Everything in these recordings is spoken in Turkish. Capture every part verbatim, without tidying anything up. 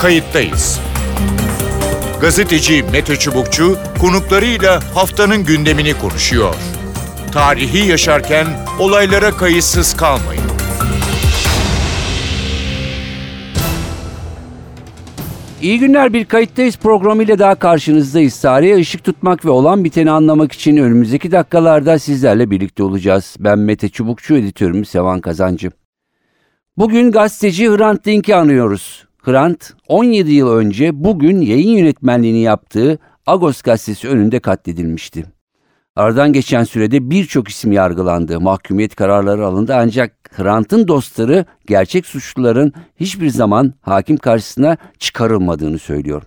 Kayıttayız. Gazeteci Mete Çubukçu konuklarıyla haftanın gündemini konuşuyor. Tarihi yaşarken olaylara kayıtsız kalmayın. İyi günler, bir Kayıttayız programıyla daha karşınızdayız. Tarihe ışık tutmak ve olan biteni anlamak için önümüzdeki dakikalarda sizlerle birlikte olacağız. Ben Mete Çubukçu, editörüm Sevan Kazancı. Bugün gazeteci Hrant Dink'i anıyoruz. Hrant, on yedi yıl önce bugün yayın yönetmenliğini yaptığı Agos gazetesi önünde katledilmişti. Aradan geçen sürede birçok isim yargılandı, mahkumiyet kararları alındı ancak Hrant'ın dostları gerçek suçluların hiçbir zaman hakim karşısına çıkarılmadığını söylüyor.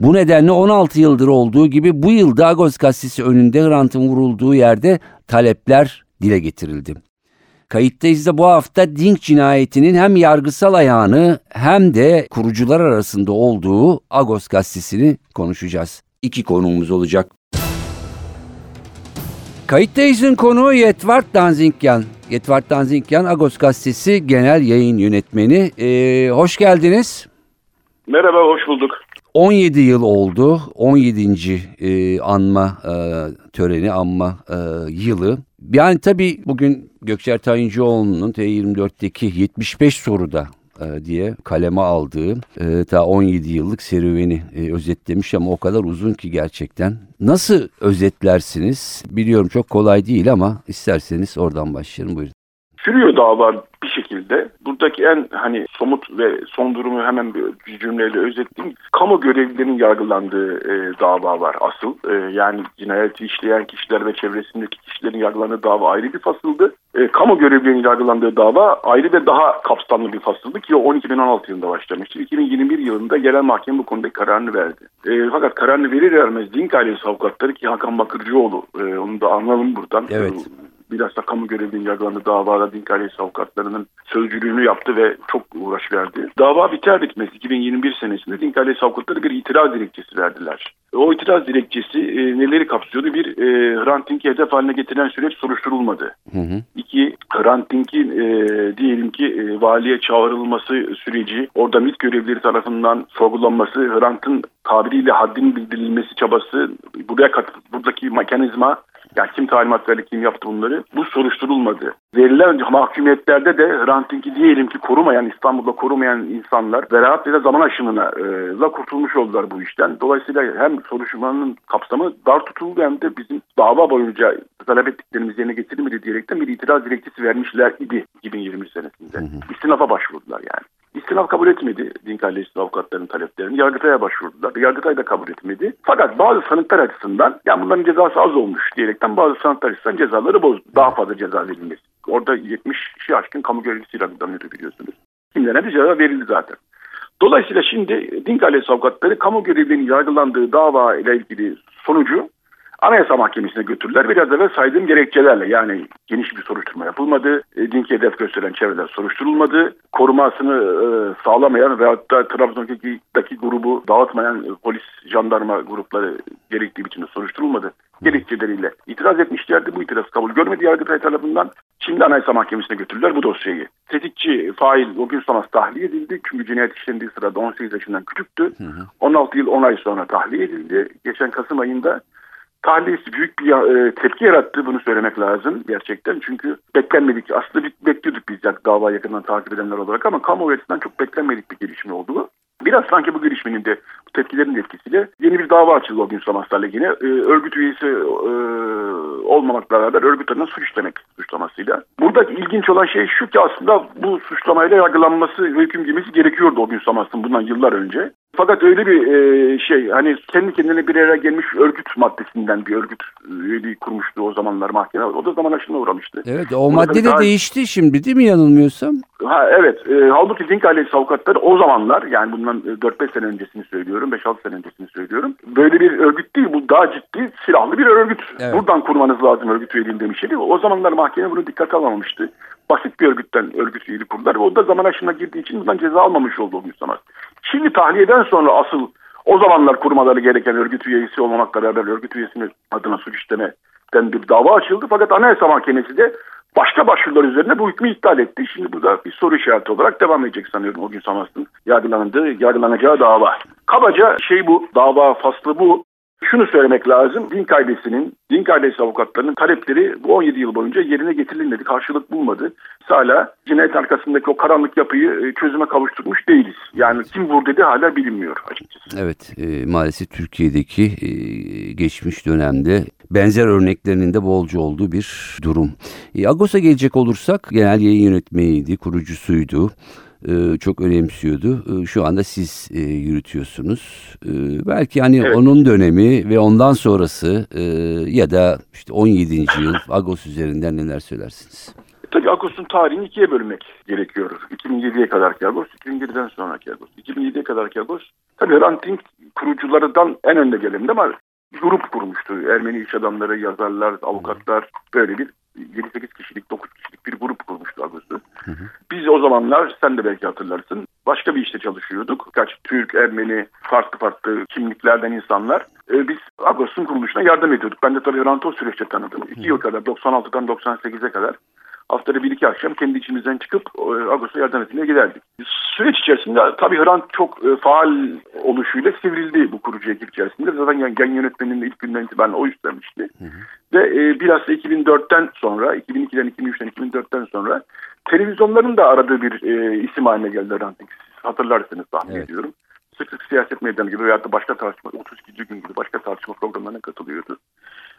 Bu nedenle on altı yıldır olduğu gibi bu yıl da Agos gazetesi önünde Hrant'ın vurulduğu yerde talepler dile getirildi. Kayıttayız da bu hafta Dink cinayetinin hem yargısal ayağını hem de kurucular arasında olduğu Agos gazetesini konuşacağız. İki konuğumuz olacak. Kayıttayız'ın konuğu Yetvart Danzikyan. Yetvart Danzikyan, Agos gazetesi genel yayın yönetmeni. Ee, hoş geldiniz. Merhaba, hoş bulduk. on yedi yıl oldu. on yedinci E, anma e, töreni, anma e, yılı. Yani tabii bugün Gökçer Tayıncıoğlu'nun T yirmi dörtteki yetmiş beş soruda e, diye kaleme aldığı e, ta on yedi yıllık serüveni e, özetlemiş ama o kadar uzun ki gerçekten. Nasıl özetlersiniz? Biliyorum çok kolay değil ama isterseniz oradan başlayalım, buyurun. Sürüyor davalar bir şekilde. Buradaki en hani somut ve son durumu hemen bir cümleyle özetleyeyim. Kamu görevlilerinin yargılandığı e, dava var asıl. E, yani cinayeti işleyen kişiler ve çevresindeki kişilerin yargılandığı dava ayrı bir fasıldı. E, kamu görevlilerinin yargılandığı dava ayrı ve daha kapsamlı bir fasıldı ki o iki bin on altı yılında başlamıştı. iki bin yirmi bir yılında gelen mahkeme bu konudaki kararını verdi. E, fakat kararını verir vermez Dink ailesi avukatları ki Hakan Bakırcıoğlu, e, onu da anlayalım buradan. Evet. Bilhassa kamu görevliliğinin yargılandığı davada Dink ailesi avukatlarının sözcülüğünü yaptı ve çok uğraş verdi. Dava biter bitmez iki bin yirmi bir senesinde Dink ailesi avukatları bir itiraz dilekçesi verdiler. O itiraz dilekçesi e, neleri kapsıyordu? Bir, e, Hrant Dink'i hedef haline getiren süreç soruşturulmadı. Hı hı. İki, Hrant Dink'in e, diyelim ki e, valiye çağrılması süreci, orada MİT görevlileri tarafından sorgulanması, Hrant'ın tabiriyle haddinin bildirilmesi çabası, buraya katılıp buradaki mekanizma, yani kim talimat verdi, kim yaptı bunları? Bu soruşturulmadı. Verilen mahkumiyetlerde de Hrant Dink'i diyelim ki korumayan, İstanbul'da korumayan insanlar beraat ya da zaman aşımına e, kurtulmuş oldular bu işten. Dolayısıyla hem soruşturmanın kapsamı dar tutuldu hem de bizim dava boyunca talep ettiklerimiz yerine getirilmedi diyerekten bir itiraz dilekçesi vermişler idi iki bin yirmi senesinde. Hı hı. İstinafa başvurdular yani. İstinaf kabul etmedi Dink ailesi avukatlarının taleplerini. Yargıtay'a başvurdular. Yargıtay da kabul etmedi. Fakat bazı sanıklar açısından, yani bunların cezası az olmuş diyerekten bazı sanıklar açısından cezaları bozdu. Daha fazla ceza verilmesi. Orada yetmiş kişi aşkın kamu görevlisi yargılanıyordu biliyorsunuz. Kimlerine bir ceza verildi zaten. Dolayısıyla şimdi Dink ailesi avukatları kamu görevliliğinin yargılandığı dava ile ilgili sonucu Anayasa Mahkemesi'ne götürdüler. Biraz evvel saydığım gerekçelerle, yani geniş bir soruşturma yapılmadı. E, Dink'e hedef gösteren çevreler soruşturulmadı. Korumasını e, sağlamayan ve hatta Trabzon'daki grubu dağıtmayan e, polis, jandarma grupları gerektiği biçimde soruşturulmadı. Gerekçeleriyle itiraz etmişlerdi. Bu itiraz kabul görmedi Yargıtay tarafından. Şimdi Anayasa Mahkemesi'ne götürdüler bu dosyayı. Tetikçi fail Ogün Samast tahliye edildi. Çünkü cinayet işlendiği sırada on sekiz yaşından küçüktü. on altı yıl on ay sonra tahliye edildi. Geçen Kasım ayında tahliyesi büyük bir tepki yarattı. Bunu söylemek lazım gerçekten. Çünkü beklenmedik. Aslında bekliyorduk biz davayı yakından takip edenler olarak ama kamuoyu açısından çok beklenmedik bir gelişme oldu bu. Biraz sanki bu girişmenin de, bu tepkilerin etkisiyle yeni bir dava açıldı Ogün Samast'la yine. Ee, örgüt üyesi e, olmamakla beraber örgüt adına suç işlemek suçlamasıyla. Burada ilginç olan şey şu ki aslında bu suçlamayla yargılanması, hüküm giymesi gerekiyordu Ogün Samast'ın bundan yıllar önce. Fakat öyle bir e, şey, hani kendi kendine bir araya gelmiş örgüt maddesinden bir örgüt üyeliği kurmuştu o zamanlar mahkeme. O da zaman aşımına uğramıştı. Evet, o madde de daha... değişti şimdi değil mi yanılmıyorsam? Ha, evet. E, Halbuki Dink ailesi avukatları o zamanlar, yani bundan dört beş sene öncesini söylüyorum, beş altı sene öncesini söylüyorum. Böyle bir örgüt değil, bu daha ciddi silahlı bir örgüt. Evet. Buradan kurmanız lazım örgüt üyeliğini demişti. O zamanlar mahkeme bunu dikkate almamıştı. Basit bir örgütten örgüt üyeliği kurdular ve o da zaman aşımına girdiği için bundan ceza almamış oldu Ogün Samast. Şimdi tahliyeden sonra asıl o zamanlar kurmaları gereken örgüt üyesi olmamakla beraber örgüt üyesinin adına suç işlemeden bir dava açıldı. Fakat Anayasa Mahkemesi de başka başvurular üzerine bu hükmü iptal etti. Şimdi bu da bir soru işareti olarak devam edecek sanıyorum Ogün Samast'ın yargılandığı, yargılanacağı dava. Kabaca şey bu, dava faslı bu. Şunu söylemek lazım, Dink ailesinin, Dink ailesi avukatlarının talepleri bu on yedi yıl boyunca yerine getirilmedi, karşılık bulmadı. Hala cinayet arkasındaki o karanlık yapıyı çözüme kavuşturmuş değiliz. Yani kim vur dedi hala bilinmiyor açıkçası. Evet, e, maalesef Türkiye'deki e, geçmiş dönemde benzer örneklerinin de bolca olduğu bir durum. E, Agos'a gelecek olursak genel yayın yönetmeniydi, kurucusuydu. Çok önemsiyordu. Şu anda siz yürütüyorsunuz. Belki hani evet. Onun dönemi ve ondan sonrası ya da işte on yedinci yıl Agos üzerinden neler söylersiniz? Tabii Agos'un tarihini ikiye bölmek gerekiyor. iki bin yediye kadarki Agos, iki bin yediden sonraki Agos. iki bin yediye kadarki Agos. Tabii Hrant Dink kurucularından en önde gelendi ama grup kurmuştu. Ermeni iş adamları, yazarlar, avukatlar böyle bir yedi sekiz kişilik, dokuz kişilik bir grup kurmuştu Agos'u. Hı hı. Biz o zamanlar, sen de belki hatırlarsın, başka bir işte çalışıyorduk. Birkaç Türk, Ermeni, farklı farklı kimliklerden insanlar. Ee, biz Agos'un kuruluşuna yardım ediyorduk. Ben de tabii Hrant'ı o süreçte tanıdım. iki yıl kadar, doksan altıdan doksan sekize kadar haftada bir iki akşam kendi içimizden çıkıp Agos'a yardım etmeye giderdik. Süreç içerisinde tabii Hrant çok e, faal oluşuyla sivrildi bu kurucu ekip içerisinde. Zaten gen yönetmeninin ilk günden itibaren o üstlenmişti. Hı hı. Ve e, biraz da iki bin dörtten sonra, iki bin ikiden, iki bin üçten, iki bin dörtten sonra televizyonların da aradığı bir e, isim haline geldi Hrant Dink. Hatırlarsınız tahmin evet. ediyorum. Sık sık siyaset meydanı gibi veyahut da başka tartışma, otuz ikinci gün gibi başka tartışma programlarına katılıyordu.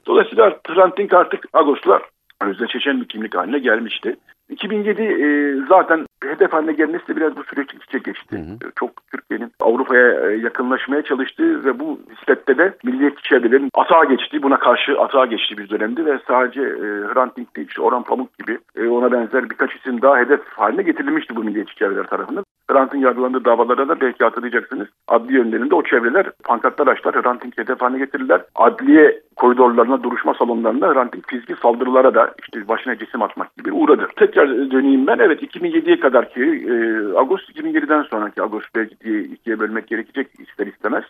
Dolayısıyla Hrant Dink artık Agos'la özdeşleşen bir kimlik haline gelmişti. iki bin yedi e, zaten hedef haline gelmesi de biraz bu süreç içe geçti. Hı hı. Çok Türkiye'nin Avrupa'ya yakınlaşmaya çalıştığı ve bu nispette de milliyetçi çevrelerin atağa geçtiği, buna karşı atağa geçtiği bir dönemdi ve sadece e, Hrant Dink değil, işte Orhan Pamuk gibi e, ona benzer birkaç isim daha hedef haline getirilmişti bu milliyetçi çevreler tarafından. Hrant'ın yargılandığı davalarda da belki hatırlayacaksınız. Adli önlerinde o çevreler pankartlar açtılar. Hrant Dink'i hedef haline getirirler. Adliye koridorlarına, duruşma salonlarına Hrant Dink fiziki saldırılara da işte başına cisim atmak gibi uğradı. Tekrar döneyim ben. Evet, iki bin yediye kadarki e, Agos, iki bin yediden sonraki Agos belki diye ikiye bölmek gerekecek ister istemez.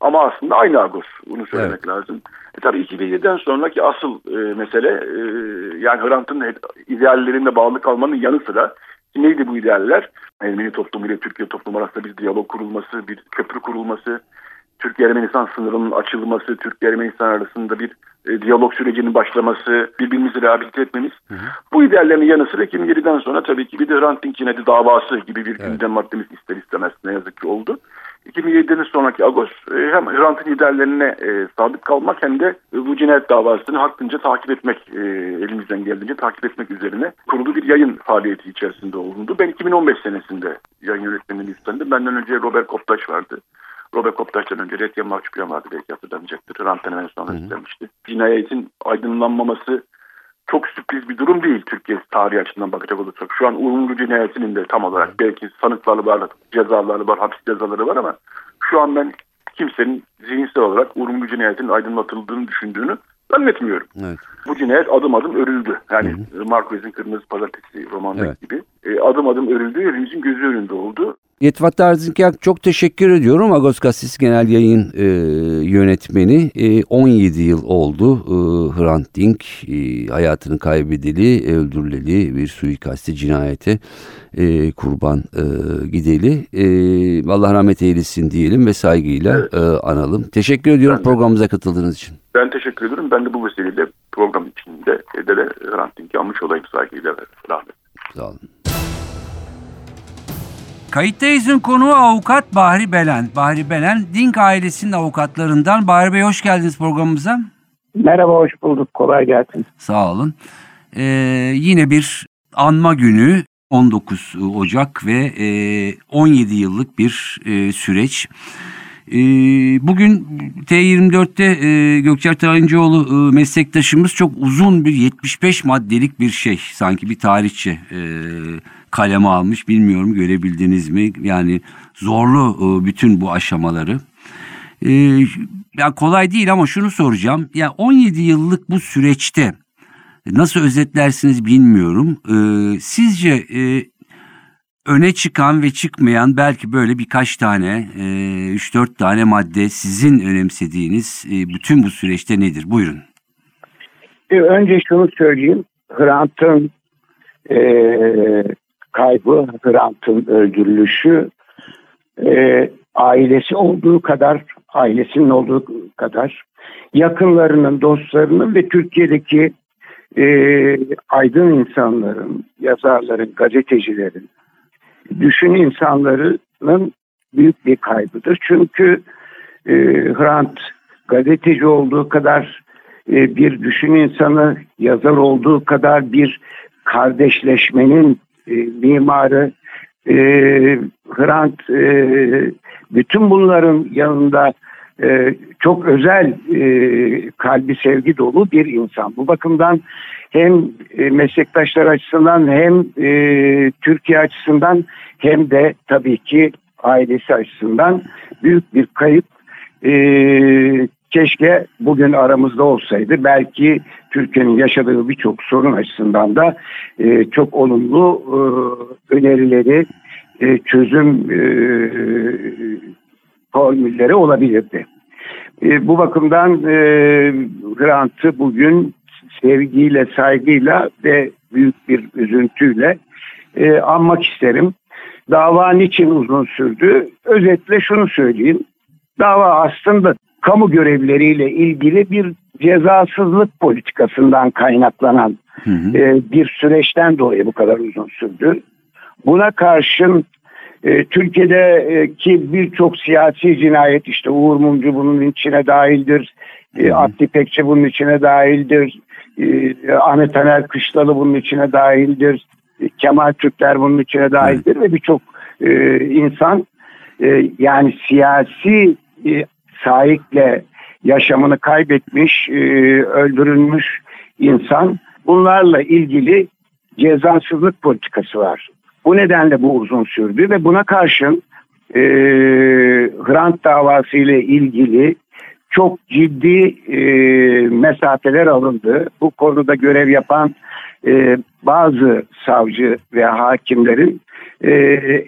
Ama aslında aynı Agos. Bunu söylemek evet. lazım. E, tabii iki bin yediden sonraki asıl e, mesele e, yani Hrant'ın ideallerine bağlı kalmanın yanı sıra neydi bu idealler? Ermeni toplumu ile Türkiye toplumu arasında bir diyalog kurulması, bir köprü kurulması, Türkiye-Ermenistan sınırının açılması, Türkiye-Ermenistan arasında bir e, diyalog sürecinin başlaması, birbirimizi rehabilite etmemiz. Hı hı. Bu ideallerin yanı sıra iki bin yediden sonra tabii ki bir de Hrant Dink cinayeti davası gibi bir gündem evet. maddemiz ister istemez ne yazık ki oldu. iki bin yediden sonraki Agos hem Hrant'ın liderlerine e, sadık kalmak hem de bu cinayet davasını hakkınca takip etmek, e, elimizden geldiğince takip etmek üzerine kurulu bir yayın faaliyeti içerisinde olundu. Ben iki bin on beş senesinde yayın yönetmenliğini üstlendim. Benden önce Robert Koptaş vardı. Robert Koptaş'tan önce Rethiye Marçukyan vardı, belki hatırlanacaktır. Hrant'ın en sonunda üstlenmişti. Cinayetin aydınlanmaması çok sürpriz bir durum değil Türkiye tarihi açısından bakacak olursak. Şu an Uğur Mumcu cinayetinin de tam olarak belki sanıkları var, cezaları var, hapis cezaları var ama şu an ben kimsenin zihinsel olarak Uğur Mumcu cinayetinin aydınlatıldığını düşündüğünü zannetmiyorum. Evet. Bu cinayet adım adım örüldü. Yani Marquez'in Kırmızı Pazartesi romanı evet. gibi e, adım adım örüldü, hepimizin gözü önünde oldu. Yetvart Danzikyan, çok teşekkür ediyorum. Agos Gazetesi Genel Yayın e, Yönetmeni. E, on yedi yıl oldu. E, Hrant Dink e, hayatını kaybedeli, öldürüleli bir suikastı cinayete e, kurban e, gideli. E, Allah rahmet eylesin diyelim ve saygıyla evet. e, analım. Teşekkür ediyorum ben programımıza de. katıldığınız için. Ben teşekkür ediyorum. Ben de bu vesileyle program içinde de, de Hrant Dink'i anmış olayım saygıyla ve rahmet. Sağ olun. Kayıttayız'ın konuğu avukat Bahri Belen. Bahri Belen, Dink ailesinin avukatlarından. Bahri Bey, hoş geldiniz programımıza. Merhaba, hoş bulduk. Kolay gelsin. Sağ olun. Ee, yine bir anma günü, on dokuz Ocak ve e, on yedi yıllık bir e, süreç. E, bugün T yirmi dörtte e, Gökçer Tayıncıoğlu e, meslektaşımız çok uzun bir yetmiş beş maddelik bir şey. Sanki bir tarihçi e, kaleme almış, bilmiyorum görebildiniz mi? Yani zorlu e, bütün bu aşamaları. E, ya kolay değil ama şunu soracağım. Ya on yedi yıllık bu süreçte nasıl özetlersiniz bilmiyorum. E, sizce e, öne çıkan ve çıkmayan belki böyle birkaç tane, e, üç dört tane madde sizin önemsediğiniz e, bütün bu süreçte nedir? Buyurun. E, önce şunu söyleyeyim. Hrant'ın e, kaybı, Hrant'ın öldürülüşü, e, ailesi olduğu kadar, ailesinin olduğu kadar yakınlarının, dostlarının ve Türkiye'deki e, aydın insanların, yazarların, gazetecilerin, düşün insanlarının büyük bir kaybıdır. Çünkü e, Hrant gazeteci olduğu kadar e, bir düşün insanı, yazar olduğu kadar bir kardeşleşmenin e, mimarı. E, Hrant e, bütün bunların yanında e, çok özel, e, kalbi sevgi dolu bir insan. Bu bakımdan hem e, meslektaşlar açısından, hem e, Türkiye açısından, hem de tabii ki ailesi açısından büyük bir kayıp. E, keşke bugün aramızda olsaydı. Belki Türkiye'nin yaşadığı birçok sorun açısından da e, çok olumlu e, önerileri, e, çözüm e, formülleri olabilirdi. E, bu bakımdan e, Hrant'ı bugün sevgiyle, saygıyla ve büyük bir üzüntüyle e, anmak isterim. Dava niçin uzun sürdü? Özetle şunu söyleyeyim. Dava aslında kamu görevleriyle ilgili bir cezasızlık politikasından kaynaklanan hı hı. E, bir süreçten dolayı bu kadar uzun sürdü. Buna karşın e, Türkiye'deki birçok siyasi cinayet, işte Uğur Mumcu bunun içine dahildir, e, Adli Pekçi bunun içine dahildir, e, Ahmet Taner Kışlalı bunun içine dahildir, e, Kemal Türkler bunun içine dahildir hı. ve birçok e, insan e, yani siyasi e, sahikle yaşamını kaybetmiş, e, öldürülmüş insan. Bunlarla ilgili cezasızlık politikası var. Bu nedenle bu uzun sürdü ve buna karşın e, Hrant davası ile ilgili çok ciddi e, mesafeler alındı. Bu konuda görev yapan e, bazı savcı ve hakimlerin e,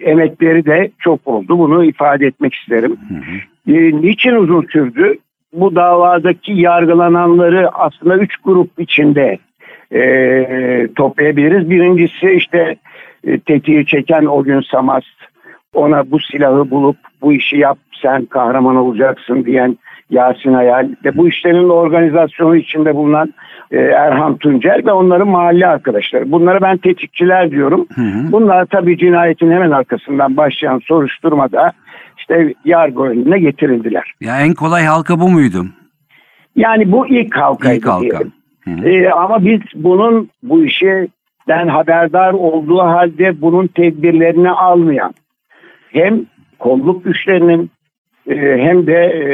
emekleri de çok oldu. Bunu ifade etmek isterim. Hı hı. E, niçin uzun sürdü? Bu davadaki yargılananları aslında üç grup içinde e, toplayabiliriz. Birincisi işte e, tetiği çeken Ogün Samast, ona bu silahı bulup bu işi yap, sen kahraman olacaksın diyen Yasin Hayal ve bu işlerin organizasyonu içinde bulunan e, Erhan Tuncer ve onların mahalle arkadaşları. Bunlara ben tetikçiler diyorum. Hı hı. Bunlar tabii cinayetin hemen arkasından başlayan soruşturmada İşte yargı önüne getirildiler. Ya en kolay halka bu muydu? Yani bu ilk halkaydı. İlk halka. Ee, ama biz bunun bu işten haberdar olduğu halde bunun tedbirlerini almayan, hem kolluk güçlerinin e, hem de e,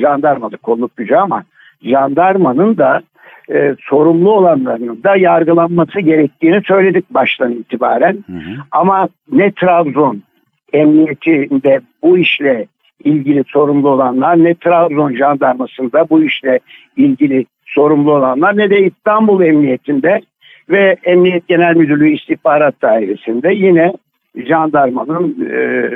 jandarmalı kolluk gücü ama jandarmanın da e, sorumlu olanlarının da yargılanması gerektiğini söyledik baştan itibaren. Hı hı. Ama ne Trabzon emniyetinde bu işle ilgili sorumlu olanlar, ne Trabzon jandarmasında bu işle ilgili sorumlu olanlar, ne de İstanbul Emniyetinde ve Emniyet Genel Müdürlüğü İstihbarat Dairesi'nde yine jandarmanın e,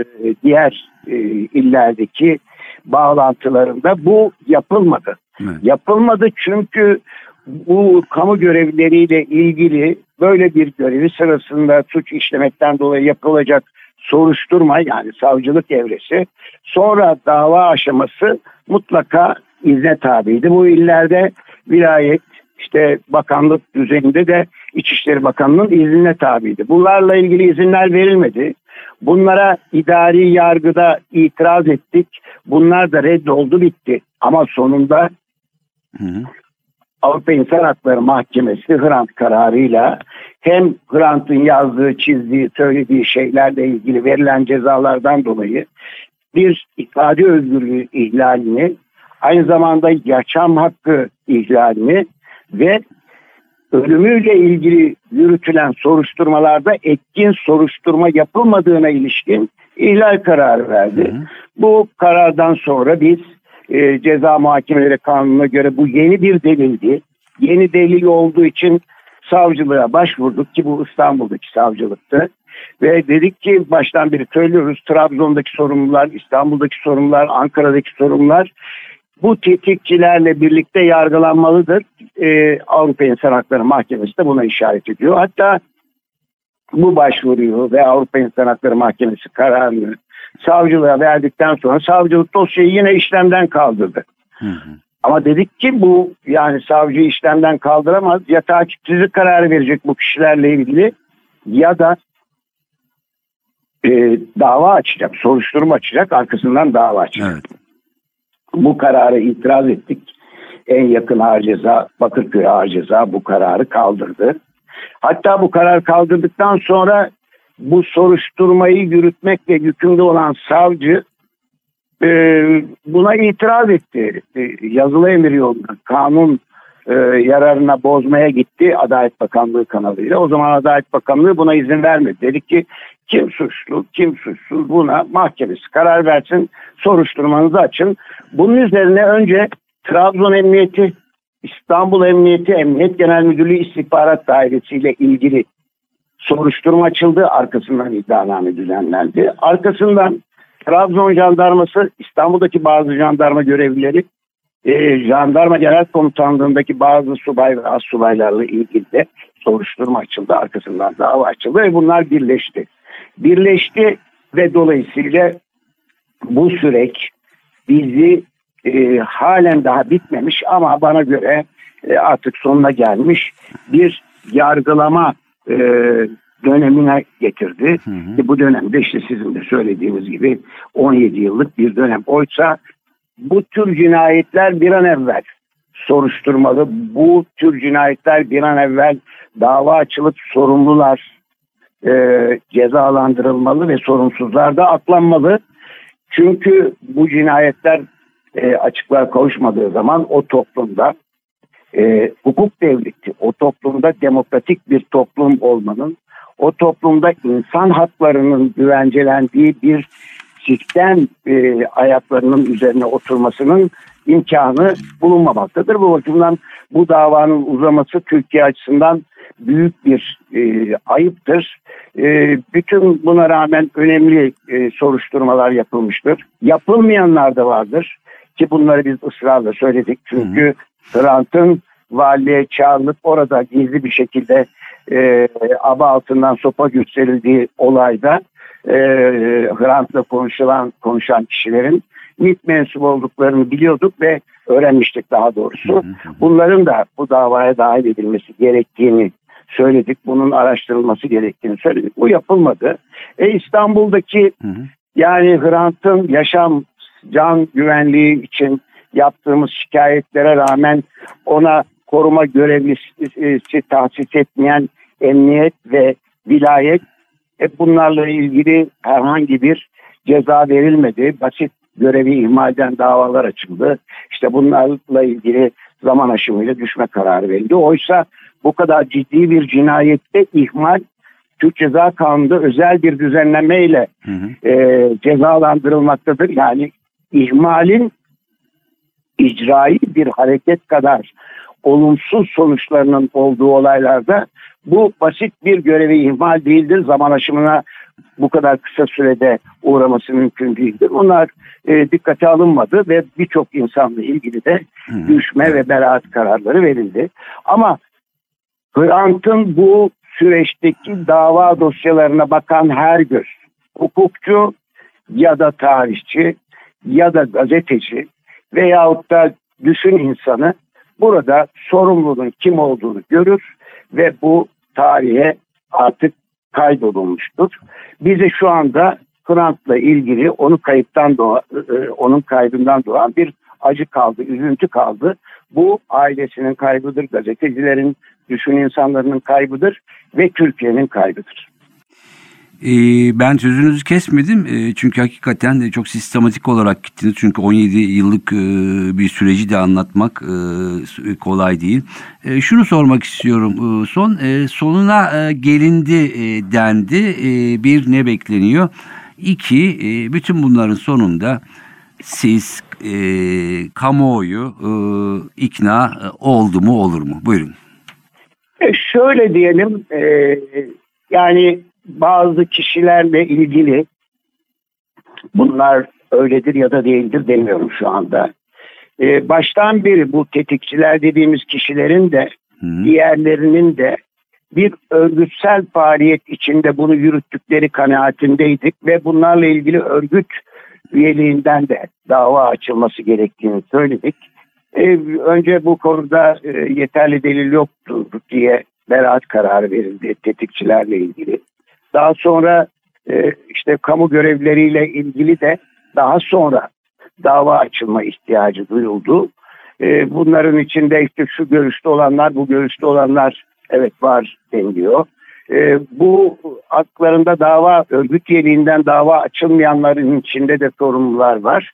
diğer e, illerdeki bağlantılarında bu yapılmadı. Evet. Yapılmadı çünkü bu kamu görevleriyle ilgili böyle bir görevi sırasında suç işlemekten dolayı yapılacak soruşturma, yani savcılık evresi, sonra dava aşaması mutlaka izne tabiydi. Bu illerde vilayet, işte bakanlık düzeyinde de İçişleri Bakanlığı'nın iznine tabiydi. Bunlarla ilgili izinler verilmedi. Bunlara idari yargıda itiraz ettik. Bunlar da reddoldu, bitti. Ama sonunda hı hı. Avrupa İnsan Hakları Mahkemesi Hrant kararıyla hem Hrant'ın yazdığı, çizdiği, söylediği şeylerle ilgili verilen cezalardan dolayı bir ifade özgürlüğü ihlalini, aynı zamanda yaşam hakkı ihlalini ve ölümüyle ilgili yürütülen soruşturmalarda etkin soruşturma yapılmadığına ilişkin ihlal kararı verdi. Hı hı. Bu karardan sonra biz E, ceza muhakemeleri kanununa göre bu yeni bir delildi. Yeni delil olduğu için savcılığa başvurduk ki bu İstanbul'daki savcılıktı. Ve dedik ki baştan beri söylüyoruz, Trabzon'daki sorumlular, İstanbul'daki sorumlular, Ankara'daki sorumlular bu tetikçilerle birlikte yargılanmalıdır. Ee, Avrupa İnsan Hakları Mahkemesi de buna işaret ediyor. Hatta bu başvuruyu ve Avrupa İnsan Hakları Mahkemesi kararını savcılığa verdikten sonra savcılık dosyayı yine işlemden kaldırdı. Hı hı. Ama dedik ki bu yani savcı işlemden kaldıramaz. Ya takipsizlik kararı verecek bu kişilerle ilgili ya da e, dava açacak, soruşturma açacak, arkasından dava açacak. Evet. Bu kararı itiraz ettik. En yakın ağır ceza, Bakırköy Ağır Ceza bu kararı kaldırdı. Hatta bu karar kaldırdıktan sonra bu soruşturmayı yürütmekle yükümlü olan savcı e, buna itiraz etti. E, yazılı emir yolunda kanun e, yararına bozmaya gitti Adalet Bakanlığı kanalıyla. O zaman Adalet Bakanlığı buna izin vermedi. Dedik ki kim suçlu, kim suçsuz buna mahkemesi karar versin, soruşturmanızı açın. Bunun üzerine önce Trabzon Emniyeti, İstanbul Emniyeti, Emniyet Genel Müdürlüğü İstihbarat Dairesi ile ilgili soruşturma açıldı. Arkasından iddianame düzenlendi. Arkasından Trabzon Jandarması, İstanbul'daki bazı jandarma görevlileri, e, Jandarma Genel Komutanlığındaki bazı subay ve astsubaylarla ilgili de soruşturma açıldı. Arkasından dava açıldı ve bunlar birleşti. Birleşti ve dolayısıyla bu süreç bizi E, halen daha bitmemiş ama bana göre e, artık sonuna gelmiş bir yargılama e, dönemine getirdi. Hı hı. E, bu dönemde işte sizin de söylediğiniz gibi on yedi yıllık bir dönem. Oysa bu tür cinayetler bir an evvel soruşturmalı. Bu tür cinayetler bir an evvel dava açılıp sorumlular e, cezalandırılmalı ve sorumsuzlar da aklanmalı. Çünkü bu cinayetler E, açıklığa kavuşmadığı zaman o toplumda e, hukuk devleti, o toplumda demokratik bir toplum olmanın, o toplumda insan haklarının güvencelendiği bir sistem e, ayaklarının üzerine oturmasının imkanı bulunmamaktadır. Bu bakımdan bu davanın uzaması Türkiye açısından büyük bir e, ayıptır. E, bütün buna rağmen önemli e, soruşturmalar yapılmıştır. Yapılmayanlar da vardır. Ki bunları biz ısrarla söyledik. Çünkü Hrant'ın valiliğe çağrılıp orada gizli bir şekilde e, aba altından sopa gösterildiği olayda e, Hrant'la konuşulan, konuşan kişilerin M İ T mensubu olduklarını biliyorduk ve öğrenmiştik daha doğrusu. Hı hı. Bunların da bu davaya dahil edilmesi gerektiğini söyledik. Bunun araştırılması gerektiğini söyledik. Bu yapılmadı. E, İstanbul'daki hı hı. yani Hrant'ın yaşam can güvenliği için yaptığımız şikayetlere rağmen ona koruma görevlisi tahsis etmeyen emniyet ve vilayet hep bunlarla ilgili herhangi bir ceza verilmedi. Basit görevi ihmalden davalar açıldı. İşte bunlarla ilgili zaman aşımıyla düşme kararı verildi. Oysa bu kadar ciddi bir cinayette ihmal Türk Ceza Kanunu'nda özel bir düzenlemeyle hı hı. E, cezalandırılmaktadır. Yani İhmalin icraî bir hareket kadar olumsuz sonuçlarının olduğu olaylarda bu basit bir görevi ihmal değildir. Zaman aşımına bu kadar kısa sürede uğraması mümkün değildir. Bunlar e, dikkate alınmadı ve birçok insanla ilgili de düşme ve beraat kararları verildi. Ama Hrant'ın bu süreçteki dava dosyalarına bakan her göz, hukukçu ya da tarihçi, ya da gazeteci veyahut da düşün insanı burada sorumlunun kim olduğunu görür ve bu tarihe artık kaydolunmuştur. Bize şu anda Hrant'la ilgili onun kayıptan doğa, onun kaybından doğan bir acı kaldı, üzüntü kaldı. Bu ailesinin kaybıdır, gazetecilerin, düşün insanların kaybıdır ve Türkiye'nin kaybıdır. Ben sözünüzü kesmedim çünkü hakikaten çok sistematik olarak gittiniz. Çünkü on yedi yıllık bir süreci de anlatmak kolay değil. Şunu sormak istiyorum. Son sonuna gelindi dendi. Bir, ne bekleniyor? İki, bütün bunların sonunda siz kamuoyu ikna oldu mu, olur mu? Buyurun. E şöyle diyelim e, yani bazı kişilerle ilgili bunlar öyledir ya da değildir demiyorum şu anda. e, baştan beri bu tetikçiler dediğimiz kişilerin de Hı-hı. diğerlerinin de bir örgütsel faaliyet içinde bunu yürüttükleri kanaatindeydik ve bunlarla ilgili örgüt üyeliğinden de dava açılması gerektiğini söyledik. E, önce bu konuda e, yeterli delil yoktu diye beraat kararı verildi tetikçilerle ilgili. Daha sonra e, işte kamu görevleriyle ilgili de daha sonra dava açılma ihtiyacı duyuldu. E, bunların içinde işte şu görüşte olanlar, bu görüşte olanlar evet var deniliyor. E, bu haklarında dava, örgüt üyeliğinden dava açılmayanların içinde de sorumlular var.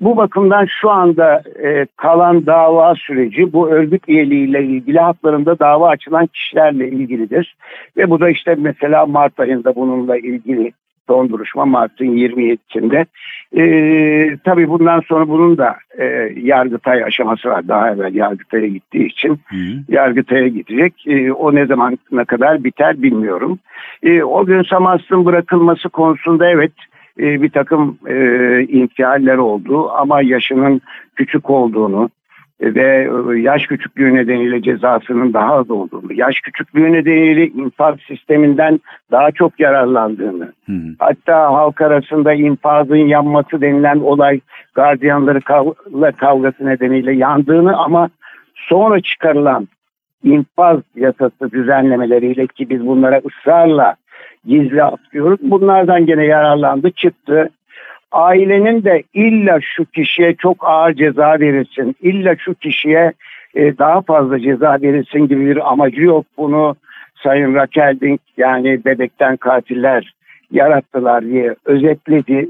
Bu bakımdan şu anda e, kalan dava süreci bu örgüt üyeliğiyle ilgili haklarında dava açılan kişilerle ilgilidir. Ve bu da işte mesela Mart ayında bununla ilgili son duruşma Mart'ın yirmi yedisinde. E, tabii bundan sonra bunun da e, Yargıtay aşaması var. Daha evvel Yargıtay'a gittiği için Hı. Yargıtay'a gidecek. E, o ne zamana kadar biter bilmiyorum. E, Ogün Samast'ın bırakılması konusunda evet e, bir takım e, infialler oldu ama yaşının küçük olduğunu ve yaş küçüklüğü nedeniyle cezasının daha az olduğunu, yaş küçüklüğü nedeniyle infaz sisteminden daha çok yararlandığını, hı hı. hatta halk arasında infazın yanması denilen olay gardiyanları kavga, kavgası nedeniyle yandığını ama sonra çıkarılan infaz yasası düzenlemeleriyle ki biz bunlara ısrarla gizli atlıyoruz, bunlardan gene yararlandı, çıktı. Ailenin de illa şu kişiye çok ağır ceza verilsin, illa şu kişiye e, daha fazla ceza verilsin gibi bir amacı yok. Bunu Sayın Rahel Dink yani bebekten katiller yarattılar diye özetledi.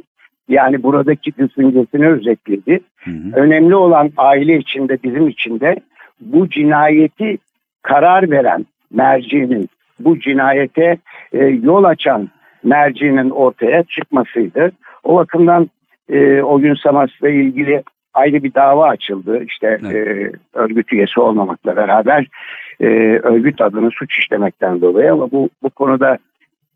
Yani buradaki düşüncesini özetledi. Hı hı. Önemli olan aile içinde, bizim içinde bu cinayeti karar veren mercinin, bu cinayete e, yol açan mercinin ortaya çıkmasıydı. O bakımdan e, Ogün Samast'la ilgili ayrı bir dava açıldı. İşte evet. e, örgüt üyesi olmamakla beraber e, örgüt adını suç işlemekten dolayı ama bu bu konuda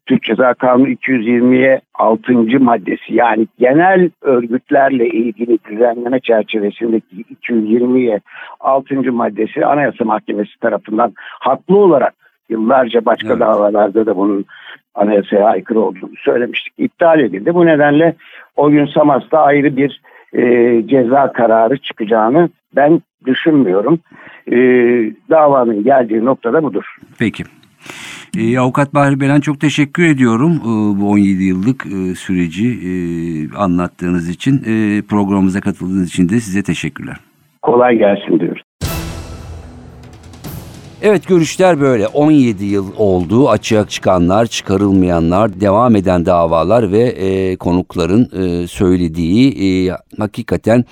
Türk Ceza Kanunu iki yüz yirmiye altıncı maddesi yani genel örgütlerle ilgili düzenleme çerçevesindeki iki yüz yirmiye altıncı maddesi Anayasa Mahkemesi tarafından haklı olarak yıllarca başka evet. davalarda da bunun anayasaya aykırı olduğunu söylemiştik. İptal edildi. Bu nedenle Ogün Samast'ta ayrı bir e, ceza kararı çıkacağını ben düşünmüyorum. E, davanın geldiği noktada budur. Peki. E, Avukat Bahri Belen çok teşekkür ediyorum e, bu on yedi yıllık e, süreci e, anlattığınız için. E, programımıza katıldığınız için de size teşekkürler. Kolay gelsin diyoruz. Evet, görüşler böyle. on yedi yıl oldu. Açığa çıkanlar, çıkarılmayanlar, devam eden davalar ve e, konukların e, söylediği e, hakikaten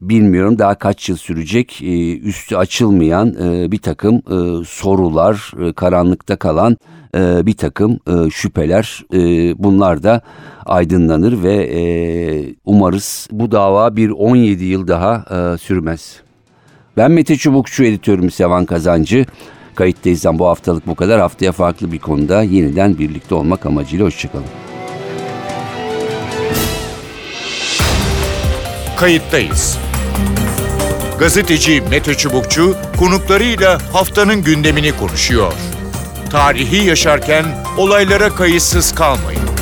bilmiyorum daha kaç yıl sürecek e, üstü açılmayan e, bir takım e, sorular, e, karanlıkta kalan e, bir takım e, şüpheler e, bunlar da aydınlanır ve e, umarız bu dava bir on yedi yıl daha e, sürmez. Ben Mete Çubukçu, editörüm Sevan Kazancı. Kayıttayız'dan bu haftalık bu kadar. Haftaya farklı bir konuda yeniden birlikte olmak amacıyla hoşçakalın. Kayıttayız. Gazeteci Mete Çubukçu konuklarıyla haftanın gündemini konuşuyor. Tarihi yaşarken olaylara kayıtsız kalmayın.